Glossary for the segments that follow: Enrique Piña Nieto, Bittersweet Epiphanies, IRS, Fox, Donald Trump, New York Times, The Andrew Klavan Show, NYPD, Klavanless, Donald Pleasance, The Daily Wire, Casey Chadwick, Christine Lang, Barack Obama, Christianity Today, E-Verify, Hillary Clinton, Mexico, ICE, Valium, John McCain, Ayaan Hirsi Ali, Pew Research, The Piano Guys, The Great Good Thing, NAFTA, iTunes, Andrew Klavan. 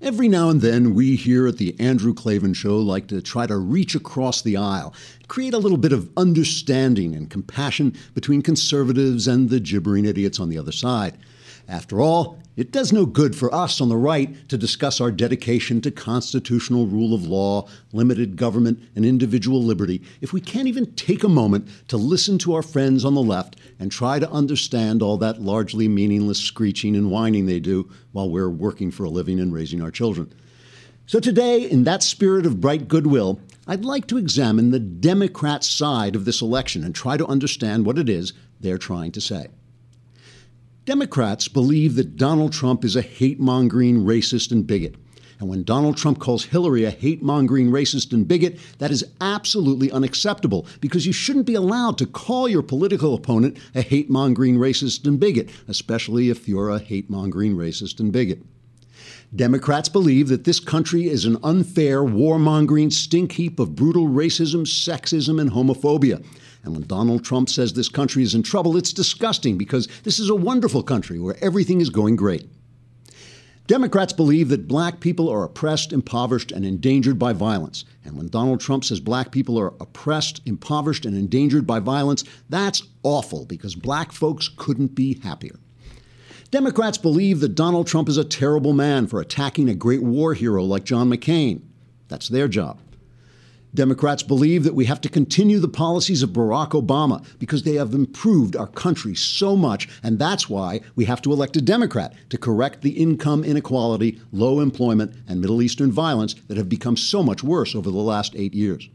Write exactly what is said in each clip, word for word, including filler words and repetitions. Every now and then, we here at The Andrew Klavan Show like to try to reach across the aisle, create a little bit of understanding and compassion between conservatives and the gibbering idiots on the other side. After all, it does no good for us on the right to discuss our dedication to constitutional rule of law, limited government, and individual liberty if we can't even take a moment to listen to our friends on the left and try to understand all that largely meaningless screeching and whining they do while we're working for a living and raising our children. So today, in that spirit of bright goodwill, I'd like to examine the Democrat side of this election and try to understand what it is they're trying to say. Democrats believe that Donald Trump is a hate-mongering racist and bigot. And when Donald Trump calls Hillary a hate-mongering racist and bigot, that is absolutely unacceptable because you shouldn't be allowed to call your political opponent a hate-mongering racist and bigot, especially if you're a hate-mongering racist and bigot. Democrats believe that this country is an unfair, warmongering stink heap of brutal racism, sexism, and homophobia. And when Donald Trump says this country is in trouble, it's disgusting because this is a wonderful country where everything is going great. Democrats believe that black people are oppressed, impoverished, and endangered by violence. And when Donald Trump says black people are oppressed, impoverished, and endangered by violence, that's awful because black folks couldn't be happier. Democrats believe that Donald Trump is a terrible man for attacking a great war hero like John McCain. That's their job. Democrats believe that we have to continue the policies of Barack Obama because they have improved our country so much, and that's why we have to elect a Democrat to correct the income inequality, low employment, and Middle Eastern violence that have become so much worse over the last eight years.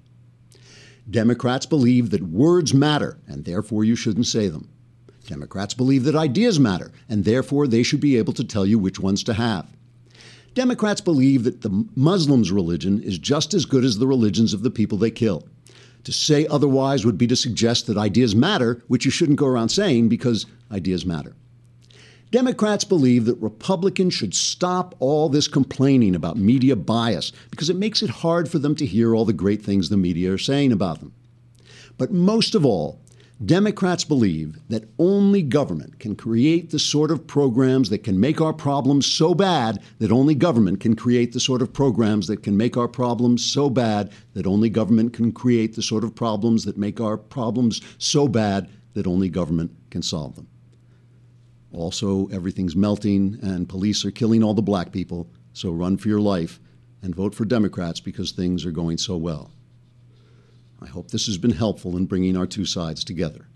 Democrats believe that words matter, and therefore you shouldn't say them. Democrats believe that ideas matter, and therefore they should be able to tell you which ones to have. Democrats believe that the Muslims' religion is just as good as the religions of the people they kill. To say otherwise would be to suggest that ideas matter, which you shouldn't go around saying because ideas matter. Democrats believe that Republicans should stop all this complaining about media bias because it makes it hard for them to hear all the great things the media are saying about them. But most of all, Democrats believe that only government can create the sort of programs that can make our problems so bad that only government can create the sort of programs that can make our problems so bad that only government can create the sort of problems that make our problems so bad that only government can solve them. Also, everything's melting and police are killing all the black people, so run for your life and vote for Democrats because things are going so well. I hope this has been helpful in bringing our two sides together.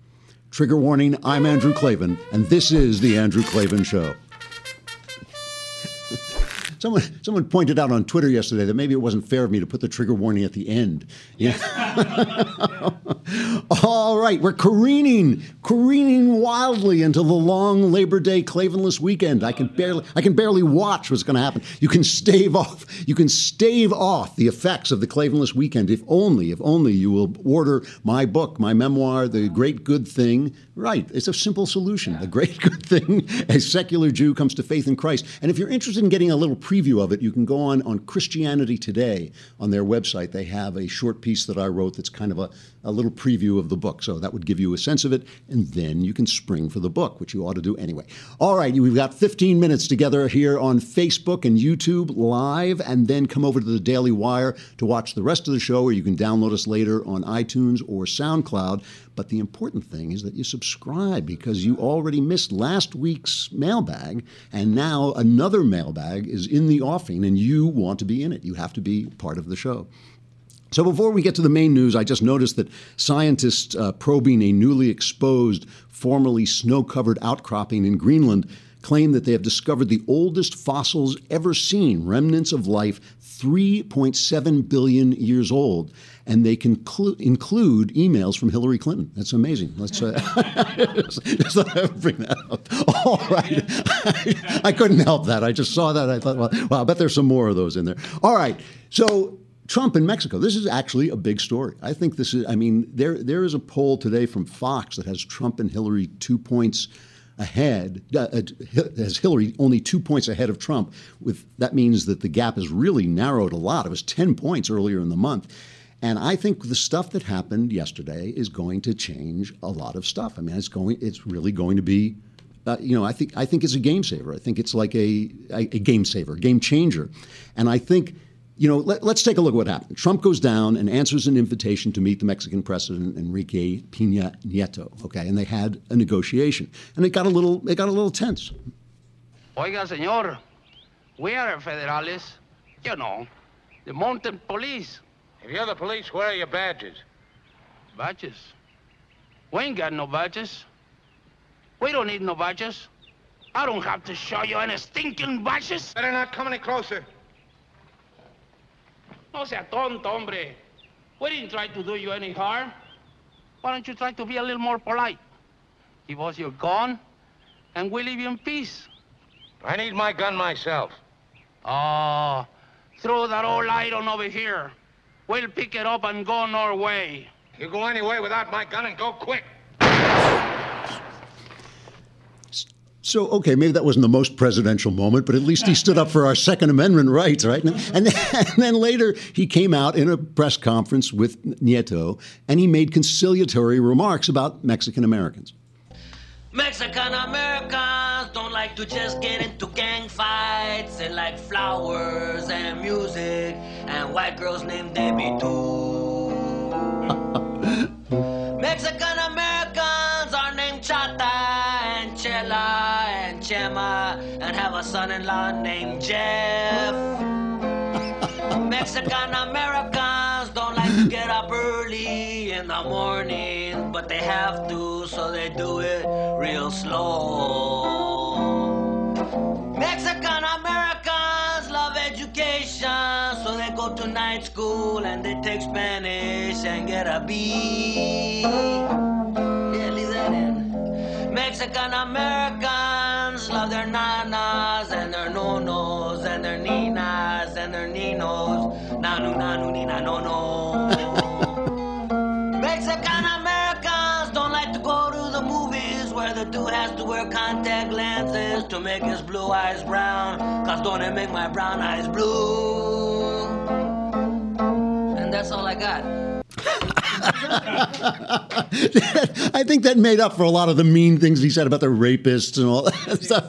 Trigger warning, I'm Andrew Klavan, and this is The Andrew Klavan Show. someone, someone pointed out on Twitter yesterday that maybe it wasn't fair of me to put the trigger warning at the end. Yeah. All right, we're careening, careening wildly into the long Labor Day Klavanless weekend. I can barely, I can barely watch what's going to happen. You can stave off, you can stave off the effects of the Klavanless weekend if only, if only you will order my book, my memoir, The Great Good Thing. Right, it's a simple solution. Yeah. The Great Good Thing: A Secular Jew Comes to Faith in Christ. And if you're interested in getting a little preview of it, you can go on on Christianity Today on their website. They have a short piece that I wrote that's kind of a, a little preview of the book. So that would give you a sense of it. And then you can spring for the book, which you ought to do anyway. All right, we've got fifteen minutes together here on Facebook and YouTube live, and then come over to the Daily Wire to watch the rest of the show, or you can download us later on iTunes or SoundCloud. But the important thing is that you subscribe because you already missed last week's mailbag, and now another mailbag is in the offing, and you want to be in it. You have to be part of the show. So before we get to the main news, I just noticed that scientists uh, probing a newly exposed, formerly snow-covered outcropping in Greenland claim that they have discovered the oldest fossils ever seen, remnants of life three point seven billion years old, and they can inclu- include emails from Hillary Clinton. That's amazing. Let's uh, just, just thought I would bring that up. All right. I, I couldn't help that. I just saw that. I thought, well, well, I bet there's some more of those in there. All right. So Trump in Mexico. This is actually a big story. I think this is, I mean, there there is a poll today from Fox that has Trump and Hillary two points ahead, uh, has Hillary only two points ahead of Trump. With that means that the gap has really narrowed a lot. It was ten points earlier in the month. And I think the stuff that happened yesterday is going to change a lot of stuff. I mean, it's going, it's really going to be uh, you know, I think I think it's a game saver. I think it's like a, a, a game saver, game changer. And I think, you know, let, let's take a look at what happened. Trump goes down and answers an invitation to meet the Mexican president, Enrique Piña Nieto. OK, and they had a negotiation, and it got a little it got a little tense. Oiga, señor, we are federales, you know, the mountain police. If you're the police, where are your badges? Badges? We ain't got no badges. We don't need no badges. I don't have to show you any stinking badges. Better not come any closer. No sea tonto, hombre. We didn't try to do you any harm. Why don't you try to be a little more polite? Give us your gun, and we leave you in peace. I need my gun myself. Oh, throw that old iron over here. We'll pick it up and go our way. You go anyway without my gun, and go quick. So, okay, maybe that wasn't the most presidential moment, but at least he stood up for our Second Amendment rights, right? And then, and then later he came out in a press conference with Nieto, and he made conciliatory remarks about Mexican-Americans. Mexican-Americans don't like to just get into gang fights. They like flowers and music and white girls named Debbie too. Mexican-Americans are named Chata and Chela and Chema and have a son-in-law named Jeff. Mexican-Americans don't like to get up early in the morning, but they have to, so they do it real slow. Mexican-Americans love education, so they go to night school and they take Spanish and get a B. Yeah, leave that in. Mexican-Americans love their nanas and their nonos and their ninas and their ninos. Nanu, nanu, nina, nono. Mexican-Americans don't like to go to the movies where the dude has to wear contact lenses to make his blue eyes brown, cause don't it make my brown eyes blue. And that's all I got. I think that made up for a lot of the mean things he said about the rapists and all that stuff.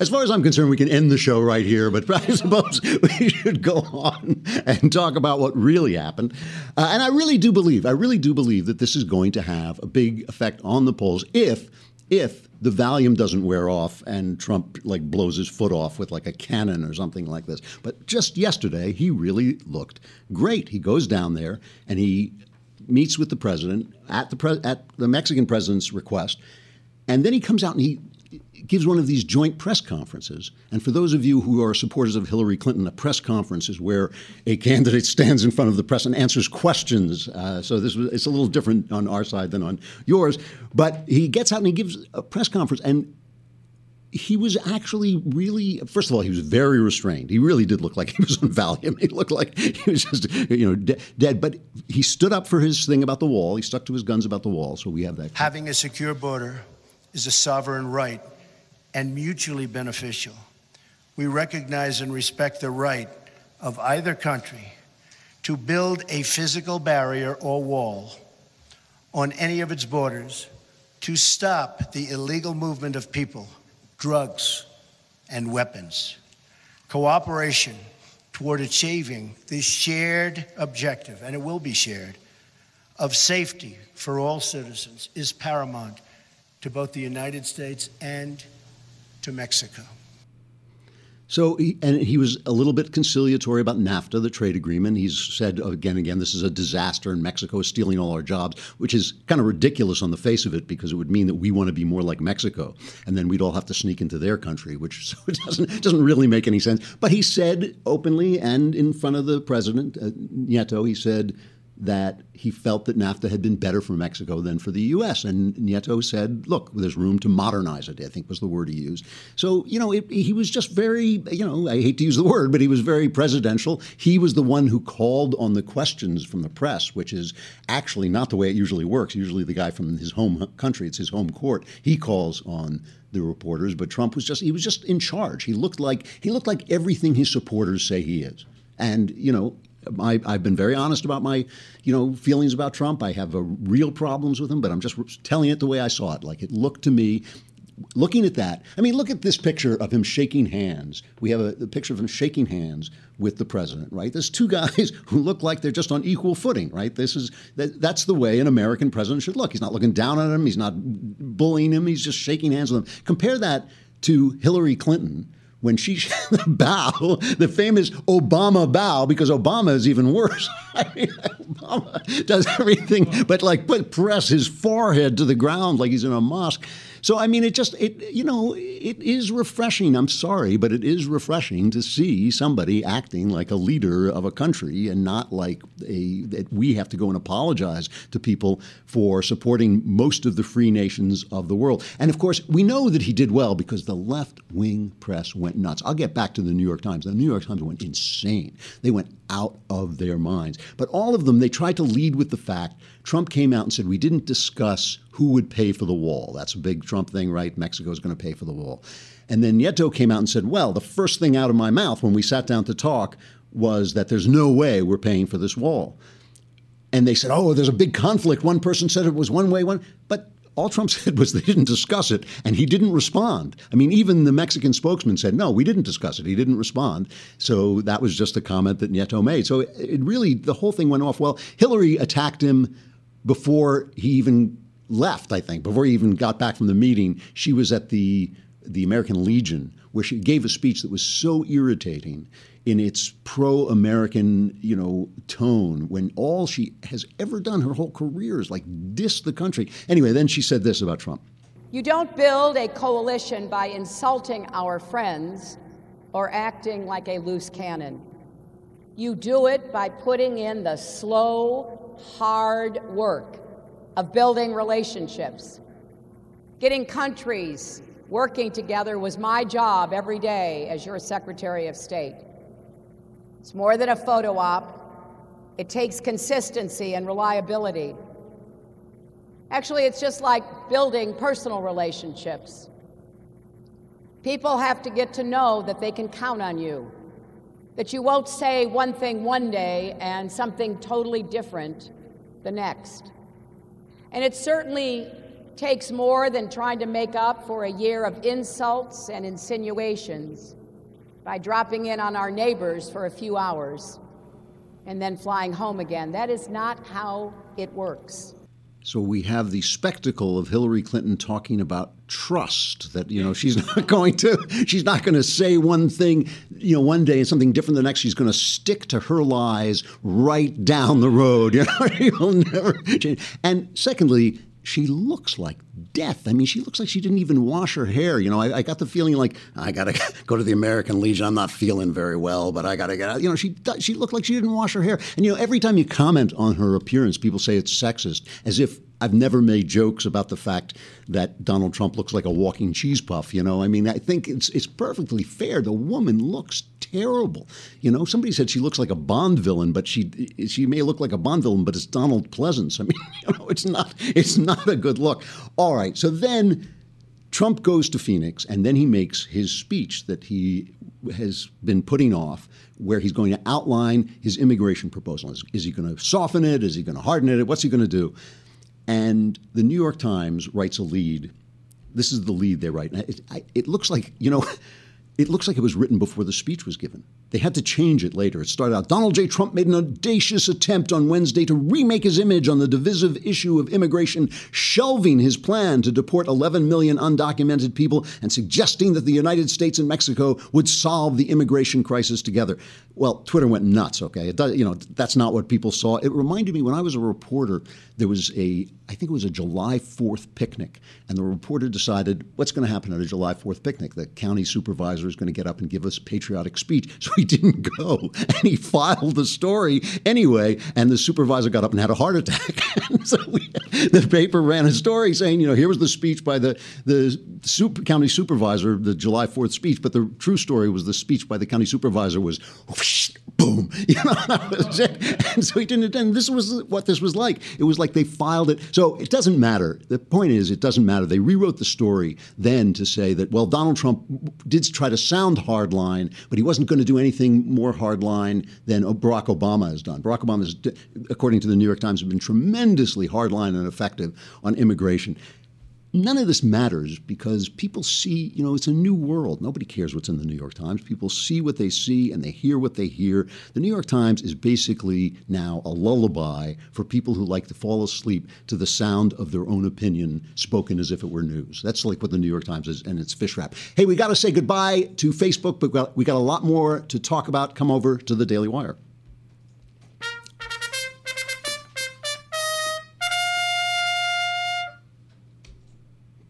As far as I'm concerned, we can end the show right here, but I suppose we should go on and talk about what really happened. Uh, and I really do believe, I really do believe that this is going to have a big effect on the polls if, if the Valium doesn't wear off and Trump like blows his foot off with like a cannon or something like this. But just yesterday, he really looked great. He goes down there and he meets with the president at the pre at the Mexican president's request. And then he comes out and he gives one of these joint press conferences. And for those of you who are supporters of Hillary Clinton, a press conference is where a candidate stands in front of the press and answers questions. Uh, so this was, it's a little different on our side than on yours. But he gets out and he gives a press conference. And he was actually really, first of all, he was very restrained. He really did look like he was on Valium. He looked like he was just, you know, de dead. But he stood up for his thing about the wall. He stuck to his guns about the wall. So we have that. Having a secure border is a sovereign right and mutually beneficial. We recognize and respect the right of either country to build a physical barrier or wall on any of its borders to stop the illegal movement of people, drugs, and weapons. Cooperation toward achieving this shared objective, and it will be shared, of safety for all citizens is paramount to both the United States and to Mexico. So, he, and he was a little bit conciliatory about NAFTA, the trade agreement. He's said again and again, this is a disaster and Mexico is stealing all our jobs, which is kind of ridiculous on the face of it because it would mean that we want to be more like Mexico and then we'd all have to sneak into their country, which so it doesn't, doesn't really make any sense. But he said openly and in front of the president, uh, Nieto, he said that he felt that NAFTA had been better for Mexico than for the U S And Nieto said, look, there's room to modernize it, I think was the word he used. So, you know, it, he was just very, you know, I hate to use the word, but he was very presidential. He was the one who called on the questions from the press, which is actually not the way it usually works. Usually the guy from his home country, it's his home court, he calls on the reporters. But Trump was just, he was just in charge. He looked like, he looked like everything his supporters say he is. And, you know, I, I've been very honest about my, you know, feelings about Trump. I have a real problems with him, but I'm just telling it the way I saw it. Like it looked to me looking at that, I mean, look at this picture of him shaking hands. We have a, a picture of him shaking hands with the president, right? There's two guys who look like they're just on equal footing, right? This is that, that's the way an American president should look. He's not looking down at him. He's not bullying him. He's just shaking hands with him. Compare that to Hillary Clinton when she the bow, the famous Obama bow, because Obama is even worse. I mean, Obama does everything but like put, press his forehead to the ground like he's in a mosque. So, I mean, it just, it you know, it is refreshing. I'm sorry, but it is refreshing to see somebody acting like a leader of a country and not like a, that we have to go and apologize to people for supporting most of the free nations of the world. And, of course, we know that he did well because the left-wing press went nuts. I'll get back to the New York Times. The New York Times went insane. They went out of their minds. But all of them, they tried to lead with the fact Trump came out and said, we didn't discuss who would pay for the wall. That's a big Trump thing, right? Mexico's going to pay for the wall. And then Nieto came out and said, well, the first thing out of my mouth when we sat down to talk was that there's no way we're paying for this wall. And they said, oh, there's a big conflict. One person said it was one way, one. But all Trump said was they didn't discuss it, and he didn't respond. I mean, even the Mexican spokesman said, no, we didn't discuss it. He didn't respond. So that was just a comment that Nieto made. So it really, the whole thing went off. Well, Hillary attacked him before he even left, I think, before he even got back from the meeting. She was at the the American Legion, where she gave a speech that was so irritating in its pro-American, you know, tone, when all she has ever done her whole career is like diss the country. Anyway, then she said this about Trump. You don't build a coalition by insulting our friends or acting like a loose cannon. You do it by putting in the slow, hard work of building relationships. Getting countries working together was my job every day as your Secretary of State. It's more than a photo op. It takes consistency and reliability. Actually, it's just like building personal relationships. People have to get to know that they can count on you, that you won't say one thing one day and something totally different the next. And it certainly takes more than trying to make up for a year of insults and insinuations by dropping in on our neighbors for a few hours and then flying home again. That is not how it works. So we have the spectacle of Hillary Clinton talking about trust, that, you know, she's not going to she's not going to say one thing, you know, one day and something different the next. She's going to stick to her lies right down the road. You know, she will never change. And secondly, she looks like death. I mean, she looks like she didn't even wash her hair. You know, I, I got the feeling like, I got to go to the American Legion. I'm not feeling very well, but I got to get out. You know, she she looked like she didn't wash her hair. And, you know, every time you comment on her appearance, people say it's sexist, as if I've never made jokes about the fact that Donald Trump looks like a walking cheese puff. You know, I mean, I think it's it's perfectly fair. The woman looks terrible. You know, somebody said she looks like a Bond villain, but she she may look like a Bond villain, but it's Donald Pleasance. I mean, you know, it's not it's not a good look. All right. So then Trump goes to Phoenix, and then he makes his speech that he has been putting off, where he's going to outline his immigration proposal. Is, is he going to soften it? Is he going to harden it? What's he going to do? And the New York Times writes a lead. This is the lead they write. It, I, it looks like, you know, it looks like it was written before the speech was given. They had to change it later. It started out, Donald J. Trump made an audacious attempt on Wednesday to remake his image on the divisive issue of immigration, shelving his plan to deport eleven million undocumented people and suggesting that the United States and Mexico would solve the immigration crisis together. Well, Twitter went nuts, okay? It does, you know, that's not what people saw. It reminded me when I was a reporter, there was a, I think it was a July fourth picnic, and the reporter decided, what's going to happen at a July fourth picnic? The county supervisor is going to get up and give us a patriotic speech. So he didn't go, and he filed the story anyway, and the supervisor got up and had a heart attack. So we, the paper ran a story saying, you know, here was the speech by the, the super, county supervisor, the July fourth speech, but the true story was the speech by the county supervisor was whoosh, boom, you know, that was it. And so he didn't attend. This was what this was like. It was like they filed it. So it doesn't matter. The point is, it doesn't matter. They rewrote the story then to say that, well, Donald Trump did try to sound hardline, but he wasn't going to do anything anything more hardline than Barack Obama has done. Barack Obama, has, according to the New York Times, has been tremendously hardline and effective on immigration. none of this matters because people see, you know, it's a new world. Nobody cares what's in the New York Times. People see what they see and they hear what they hear. The New York Times is basically now a lullaby for people who like to fall asleep to the sound of their own opinion spoken as if it were news. That's like what the New York Times is, and it's fish wrap. Hey, we got to say goodbye to Facebook, but we got a lot more to talk about. Come over to the Daily Wire.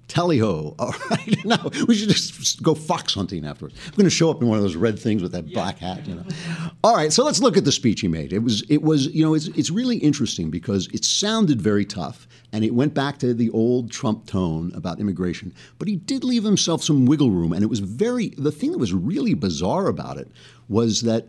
Tally-ho. All right. No, we should just go fox hunting afterwards. I'm going to show up in one of those red things with that yeah. black hat, you know. All right. So let's look at the speech he made. It was, it was, you know, it's, it's really interesting because it sounded very tough and it went back to the old Trump tone about immigration, but he did leave himself some wiggle room. And it was very, the thing that was really bizarre about it was that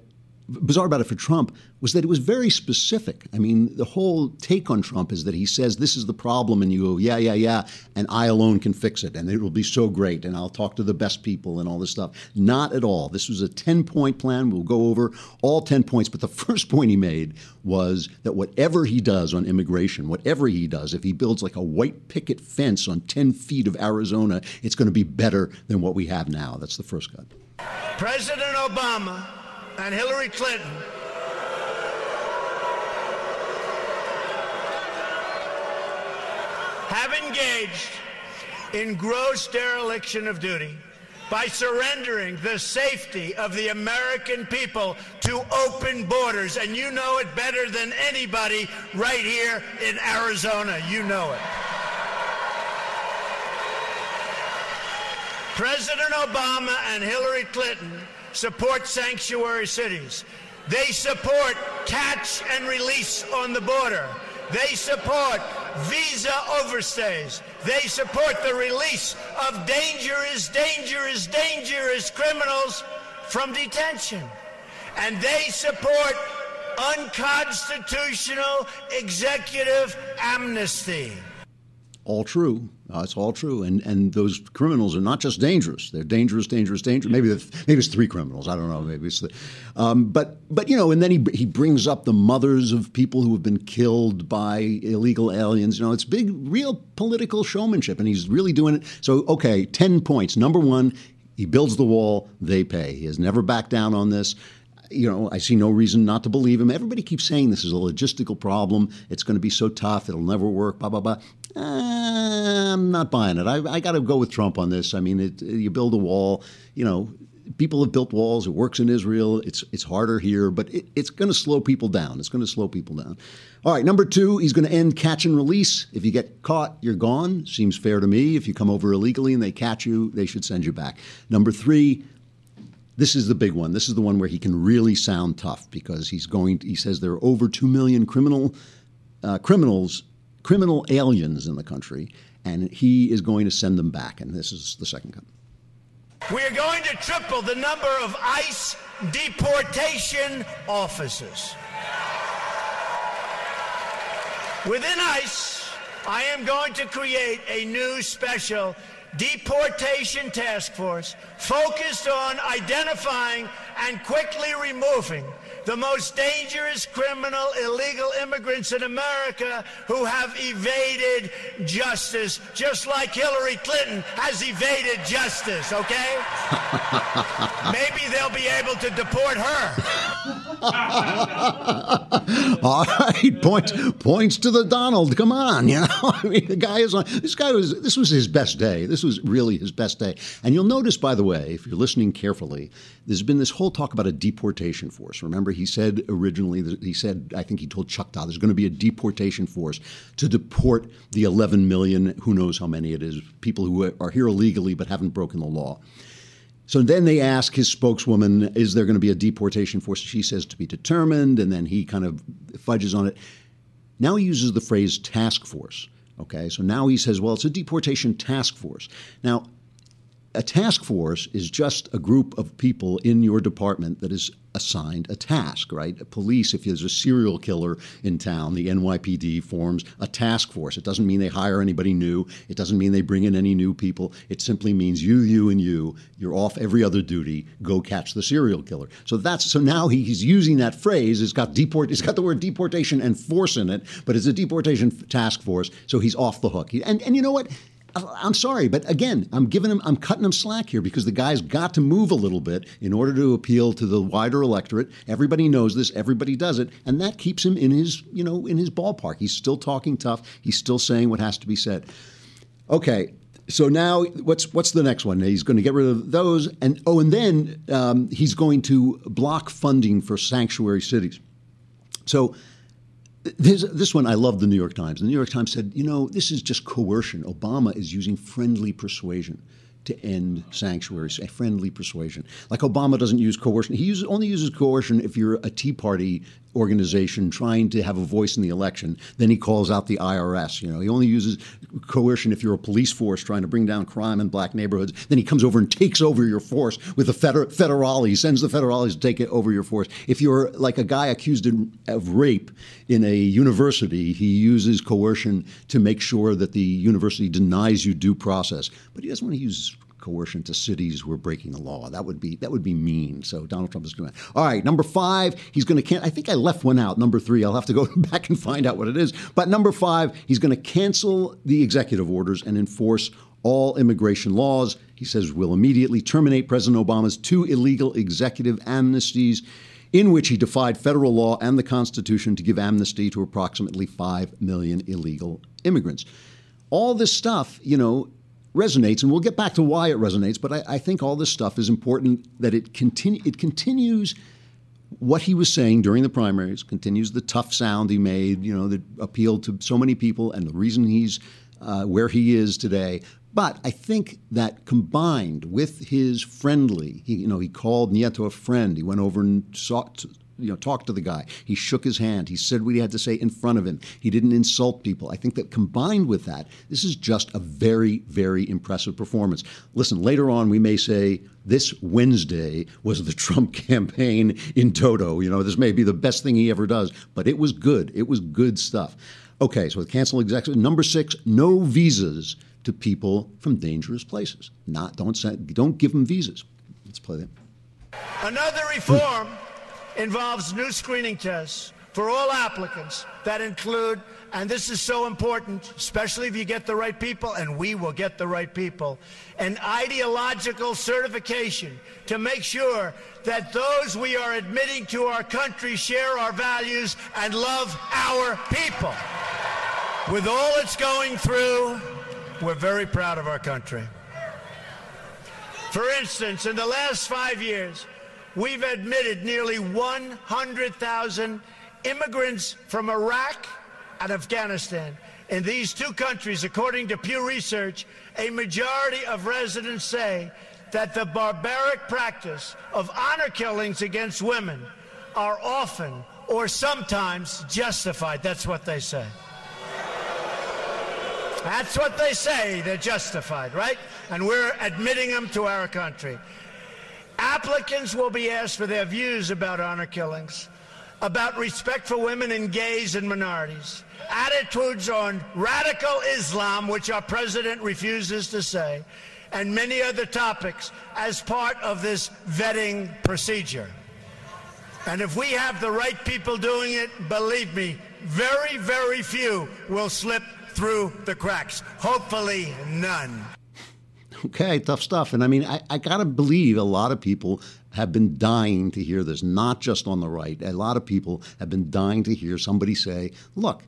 bizarre about it for Trump was that it was very specific. I mean, the whole take on Trump is that he says, this is the problem, and you go, yeah, yeah, yeah, and I alone can fix it, and it will be so great, and I'll talk to the best people and all this stuff. Not at all. This was a ten-point plan. We'll go over all ten points, but the first point he made was that whatever he does on immigration, whatever he does, if he builds like a white picket fence on ten feet of Arizona, it's going to be better than what we have now. That's the first cut. President Obama and Hillary Clinton have engaged in gross dereliction of duty by surrendering the safety of the American people to open borders. And you know it better than anybody right here in Arizona. You know it. President Obama and Hillary Clinton support sanctuary cities. They support catch and release on the border. They support visa overstays. They support the release of dangerous, dangerous, dangerous criminals from detention. And they support unconstitutional executive amnesty. All true. Uh, it's all true. And and those criminals are not just dangerous. They're dangerous, dangerous, dangerous. Maybe maybe it's three criminals. I don't know. Maybe it's the, um, but but, you know, and then he he brings up the mothers of people who have been killed by illegal aliens. You know, it's big, real political showmanship. And he's really doing it. So, OK, ten points. Number one, he builds the wall. They pay. He has never backed down on this. You know, I see no reason not to believe him. Everybody keeps saying this is a logistical problem. It's going to be so tough. It'll never work, blah, blah, blah. Uh, I'm not buying it. I, I got to go with Trump on this. I mean, it, you build a wall. You know, people have built walls. It works in Israel. It's it's harder here, but it, it's going to slow people down. It's going to slow people down. All right, number two, he's going to end catch and release. If you get caught, you're gone. Seems fair to me. If you come over illegally and they catch you, they should send you back. Number three, this is the big one. This is the one where he can really sound tough because he's going to, he says there are over two million criminal uh, criminals, criminal aliens in the country, and he is going to send them back. And this is the second cut. We're going to triple the number of ICE deportation officers. Within ICE, I am going to create a new special deportation task force focused on identifying and quickly removing the most dangerous criminal illegal immigrants in America who have evaded justice, just like Hillary Clinton has evaded justice, okay? Maybe they'll be able to deport her. All right, points points to the Donald. Come on, you know. I mean, the guy is on. This guy was. This was his best day. This was really his best day. And you'll notice, by the way, if you're listening carefully, there's been this whole talk about a deportation force. Remember, he said originally, he said, I think he told Chuck Todd, there's going to be a deportation force to deport the eleven million, who knows how many it is, people who are here illegally but haven't broken the law. So then they ask his spokeswoman, is there going to be a deportation force? She says to be determined, and then he kind of fudges on it. Now he uses the phrase task force. Okay, so now he says, well, it's a deportation task force. Now, a task force is just a group of people in your department that is assigned a task, right? Police, if there's a serial killer in town, the N Y P D forms a task force. It doesn't mean they hire anybody new. It doesn't mean they bring in any new people. It simply means you, you, and you. You're off every other duty. Go catch the serial killer. So that's so now he's using that phrase. It's got deport. It's got the word deportation and force in it, but it's a deportation task force. So he's off the hook. He, and and you know what? I'm sorry, but again, I'm giving him, I'm cutting him slack here because the guy's got to move a little bit in order to appeal to the wider electorate. Everybody knows this, everybody does it, and that keeps him in his, you know, in his ballpark. He's still talking tough. He's still saying what has to be said. Okay. So now what's what's the next one? He's going to get rid of those. And oh, and then um, he's going to block funding for sanctuary cities. So this, this one, I love the New York Times. The New York Times said, you know, this is just coercion. Obama is using friendly persuasion to end sanctuaries, a friendly persuasion. Like Obama doesn't use coercion. He uses, only uses coercion if you're a Tea Party organization trying to have a voice in the election. Then he calls out the I R S. You know, he only uses coercion if you're a police force trying to bring down crime in black neighborhoods. Then he comes over and takes over your force with the feder- federale. He sends the federales to take over your force. If you're like a guy accused of rape in a university, he uses coercion to make sure that the university denies you due process. But he doesn't want to use coercion to cities who are breaking the law. That would be that would be mean. So Donald Trump is going to. All right, number five, he's going to can I think I left one out. Number three, I'll have to go back and find out what it is. But number five, he's going to cancel the executive orders and enforce all immigration laws. He says we'll immediately terminate President Obama's two illegal executive amnesties in which he defied federal law and the Constitution to give amnesty to approximately five million illegal immigrants. All this stuff, you know, resonates, and we'll get back to why it resonates, but I, I think all this stuff is important, that it continue it continues what he was saying during the primaries, continues the tough sound he made, you know, that appealed to so many people and the reason he's uh, where he is today. But I think that combined with his friendly, he, you know, he called Nieto a friend. He went over and sought, you know, talked to the guy. He shook his hand. He said what he had to say in front of him. He didn't insult people. I think that combined with that, this is just a very, very impressive performance. Listen, later on, we may say this Wednesday was the Trump campaign in toto. You know, this may be the best thing he ever does, but it was good. It was good stuff. Okay, so cancel executive. Number six, no visas to people from dangerous places. Not don't send, don't give them visas. Let's play that. Another reform involves new screening tests for all applicants that include, and this is so important, especially if you get the right people, and we will get the right people, an ideological certification to make sure that those we are admitting to our country share our values and love our people. With all it's going through, we're very proud of our country. For instance, in the last five years, we've admitted nearly one hundred thousand immigrants from Iraq and Afghanistan. In these two countries, according to Pew Research, a majority of residents say that the barbaric practice of honor killings against women are often or sometimes justified. That's what they say. That's what they say. They're justified, right? And we're admitting them to our country. Applicants will be asked for their views about honor killings, about respect for women and gays and minorities, attitudes on radical Islam, which our president refuses to say, and many other topics as part of this vetting procedure. And if we have the right people doing it, believe me, very, very few will slip through the cracks. Hopefully none. Okay, tough stuff. And I mean, I, I got to believe a lot of people have been dying to hear this, not just on the right. A lot of people have been dying to hear somebody say, look,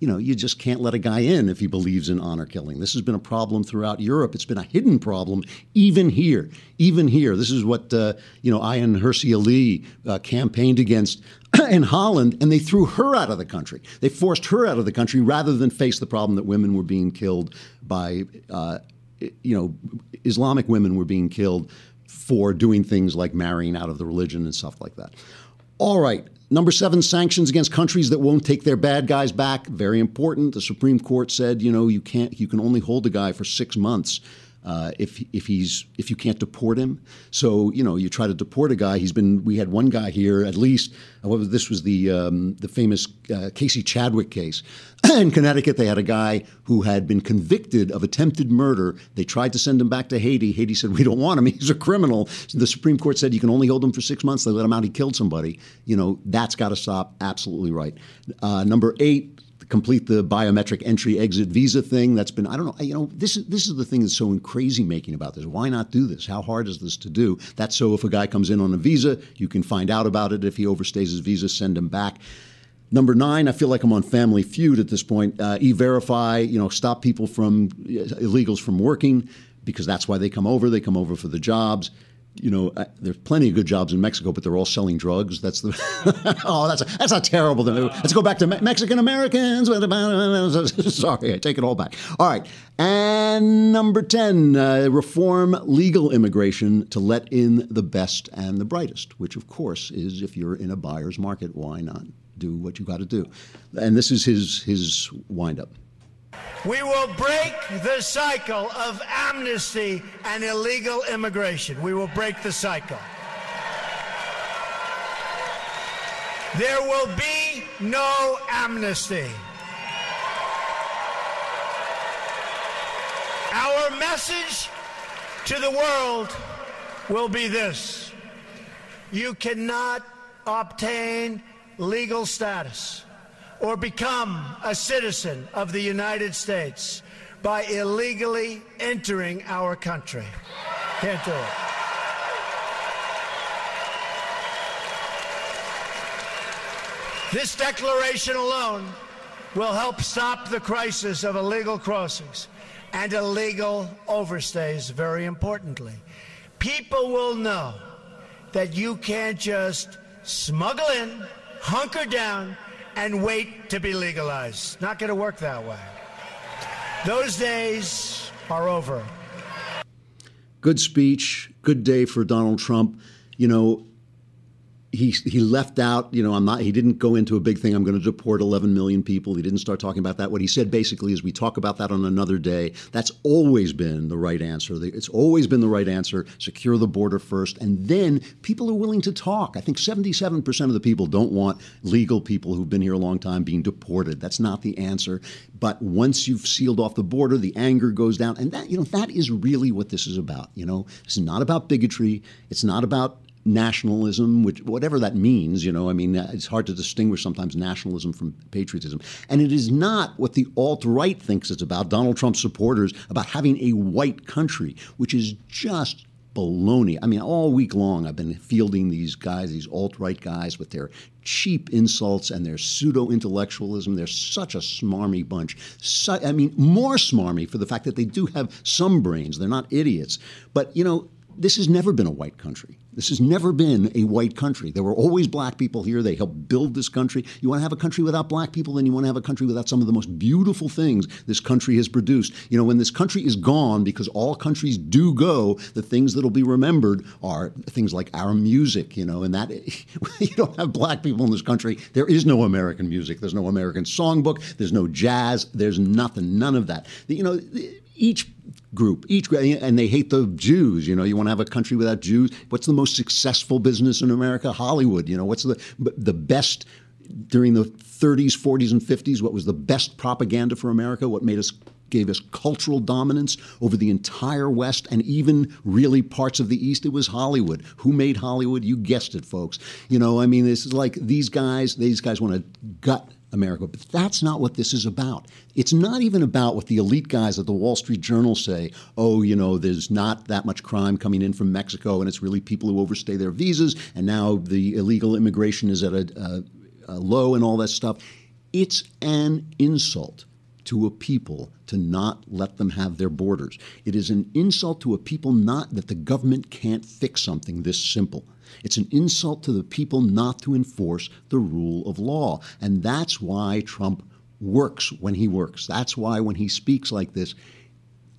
you know, you just can't let a guy in if he believes in honor killing. This has been a problem throughout Europe. It's been a hidden problem even here, even here. This is what, uh, you know, Ayaan Hirsi Ali uh, campaigned against in Holland, and they threw her out of the country. They forced her out of the country rather than face the problem that women were being killed by uh you know, Islamic women were being killed for doing things like marrying out of the religion and stuff like that. All right. Number seven, sanctions against countries that won't take their bad guys back. Very important. The Supreme Court said, you know, you can't, you can only hold a guy for six months uh, if if he's if you can't deport him. So, you know, you try to deport a guy. He's been. We had one guy here, at least. This was the um, the famous uh, Casey Chadwick case. In Connecticut, they had a guy who had been convicted of attempted murder. They tried to send him back to Haiti. Haiti said, we don't want him. He's a criminal. So the Supreme Court said you can only hold him for six months. They let him out. He killed somebody. You know, that's got to stop. Absolutely right. Uh, number eight, the complete the biometric entry exit visa thing. That's been, I don't know, you know, this is this is the thing that's so crazy making about this. Why not do this? How hard is this to do? That's so if a guy comes in on a visa, you can find out about it. If he overstays his visa, send him back. Number nine, I feel like I'm on Family Feud at this point. Uh, E-Verify, you know, stop people from, illegals from working, because that's why they come over. They come over for the jobs. You know, uh, there's plenty of good jobs in Mexico, but they're all selling drugs. That's the oh, that's a, that's a terrible thing. Let's go back to Me- Mexican Americans. Sorry, I take it all back. All right, and number ten, uh, reform legal immigration to let in the best and the brightest, which of course is if you're in a buyer's market, why not do what you got to do? And this is his his wind up. We will break the cycle of amnesty and illegal immigration. We will break the cycle. There will be no amnesty. Our message to the world will be this: you cannot obtain legal status or become a citizen of the United States by illegally entering our country. Can't do it. This declaration alone will help stop the crisis of illegal crossings and illegal overstays, very importantly. People will know that you can't just smuggle in, hunker down, and wait to be legalized. Not going to work that way. Those days are over. Good speech. Good day for Donald Trump. You know, he he left out, you know, I'm not, he didn't go into a big thing. I'm going to deport eleven million people. He didn't start talking about that. What he said basically is we talk about that on another day. That's always been the right answer. It's always been the right answer. Secure the border first. And then people are willing to talk. I think seventy-seven percent of the people don't want legal people who've been here a long time being deported. That's not the answer. But once you've sealed off the border, the anger goes down. And that, you know, that is really what this is about. You know, it's not about bigotry. It's not about nationalism, which whatever that means, you know, I mean, it's hard to distinguish sometimes nationalism from patriotism. And it is not what the alt-right thinks it's about, Donald Trump's supporters, about having a white country, which is just baloney. I mean, all week long, I've been fielding these guys, these alt-right guys with their cheap insults and their pseudo-intellectualism. They're such a smarmy bunch. So, I mean, more smarmy for the fact that they do have some brains. They're not idiots. But, you know, this has never been a white country. This has never been a white country. There were always black people here. They helped build this country. You want to have a country without black people, then you want to have a country without some of the most beautiful things this country has produced. You know, when this country is gone, because all countries do go, the things that will be remembered are things like our music, you know, and that you don't have black people in this country. There is no American music. There's no American songbook. There's no jazz. There's nothing, none of that. You know, each group, each, and they hate the Jews. You know, you want to have a country without Jews. What's the most successful business in America? Hollywood. You know, what's the the best during the thirties, forties, and fifties? What was the best propaganda for America? What made us gave us cultural dominance over the entire West and even really parts of the East? It was Hollywood. Who made Hollywood? You guessed it, folks. You know, I mean, this is like these guys. These guys want to gut America. But that's not what this is about. It's not even about what the elite guys at the Wall Street Journal say, oh, you know, there's not that much crime coming in from Mexico, and it's really people who overstay their visas, and now the illegal immigration is at a, a, a low and all that stuff. It's an insult to a people to not let them have their borders. It is an insult to a people not that the government can't fix something this simple. It's an insult to the people not to enforce the rule of law. And that's why Trump works when he works. That's why when he speaks like this,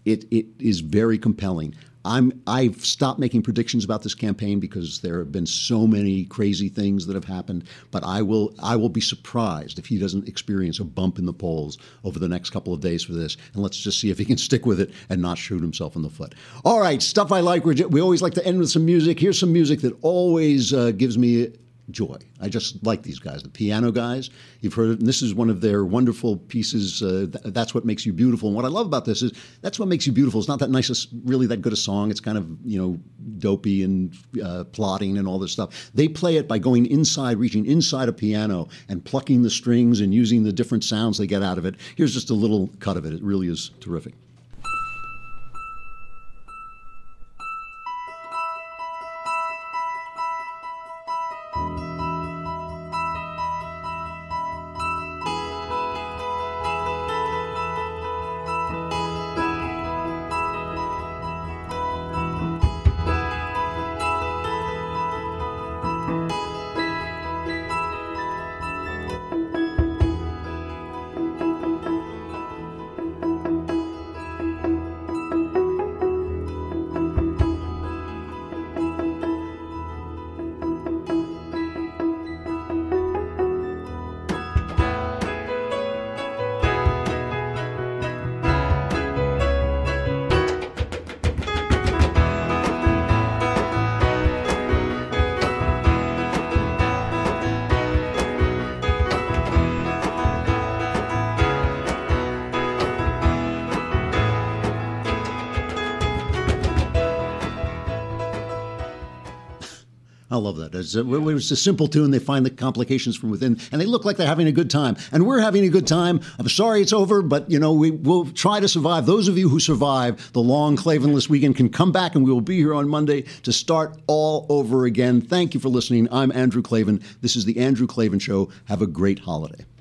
it it is very compelling. I'm, I've stopped making predictions about this campaign because there have been so many crazy things that have happened. But I will I will be surprised if he doesn't experience a bump in the polls over the next couple of days for this. And let's just see if he can stick with it and not shoot himself in the foot. All right, stuff I like. We're, we always like to end with some music. Here's some music that always uh, gives me joy. I just like these guys, the Piano Guys. You've heard it, and this is one of their wonderful pieces, uh, th That's What Makes You Beautiful. And what I love about this is That's What Makes You Beautiful. It's not that nice, really that good a song. It's kind of, you know, dopey and uh, plotting and all this stuff. They play it by going inside, reaching inside a piano and plucking the strings and using the different sounds they get out of it. Here's just a little cut of it. It really is terrific. I love that. It's a, it was a simple tune. They find the complications from within, and they look like they're having a good time. And we're having a good time. I'm sorry it's over, but, you know, we will try to survive. Those of you who survive the long Klavanless weekend can come back, and we will be here on Monday to start all over again. Thank you for listening. I'm Andrew Klavan. This is The Andrew Klavan Show. Have a great holiday.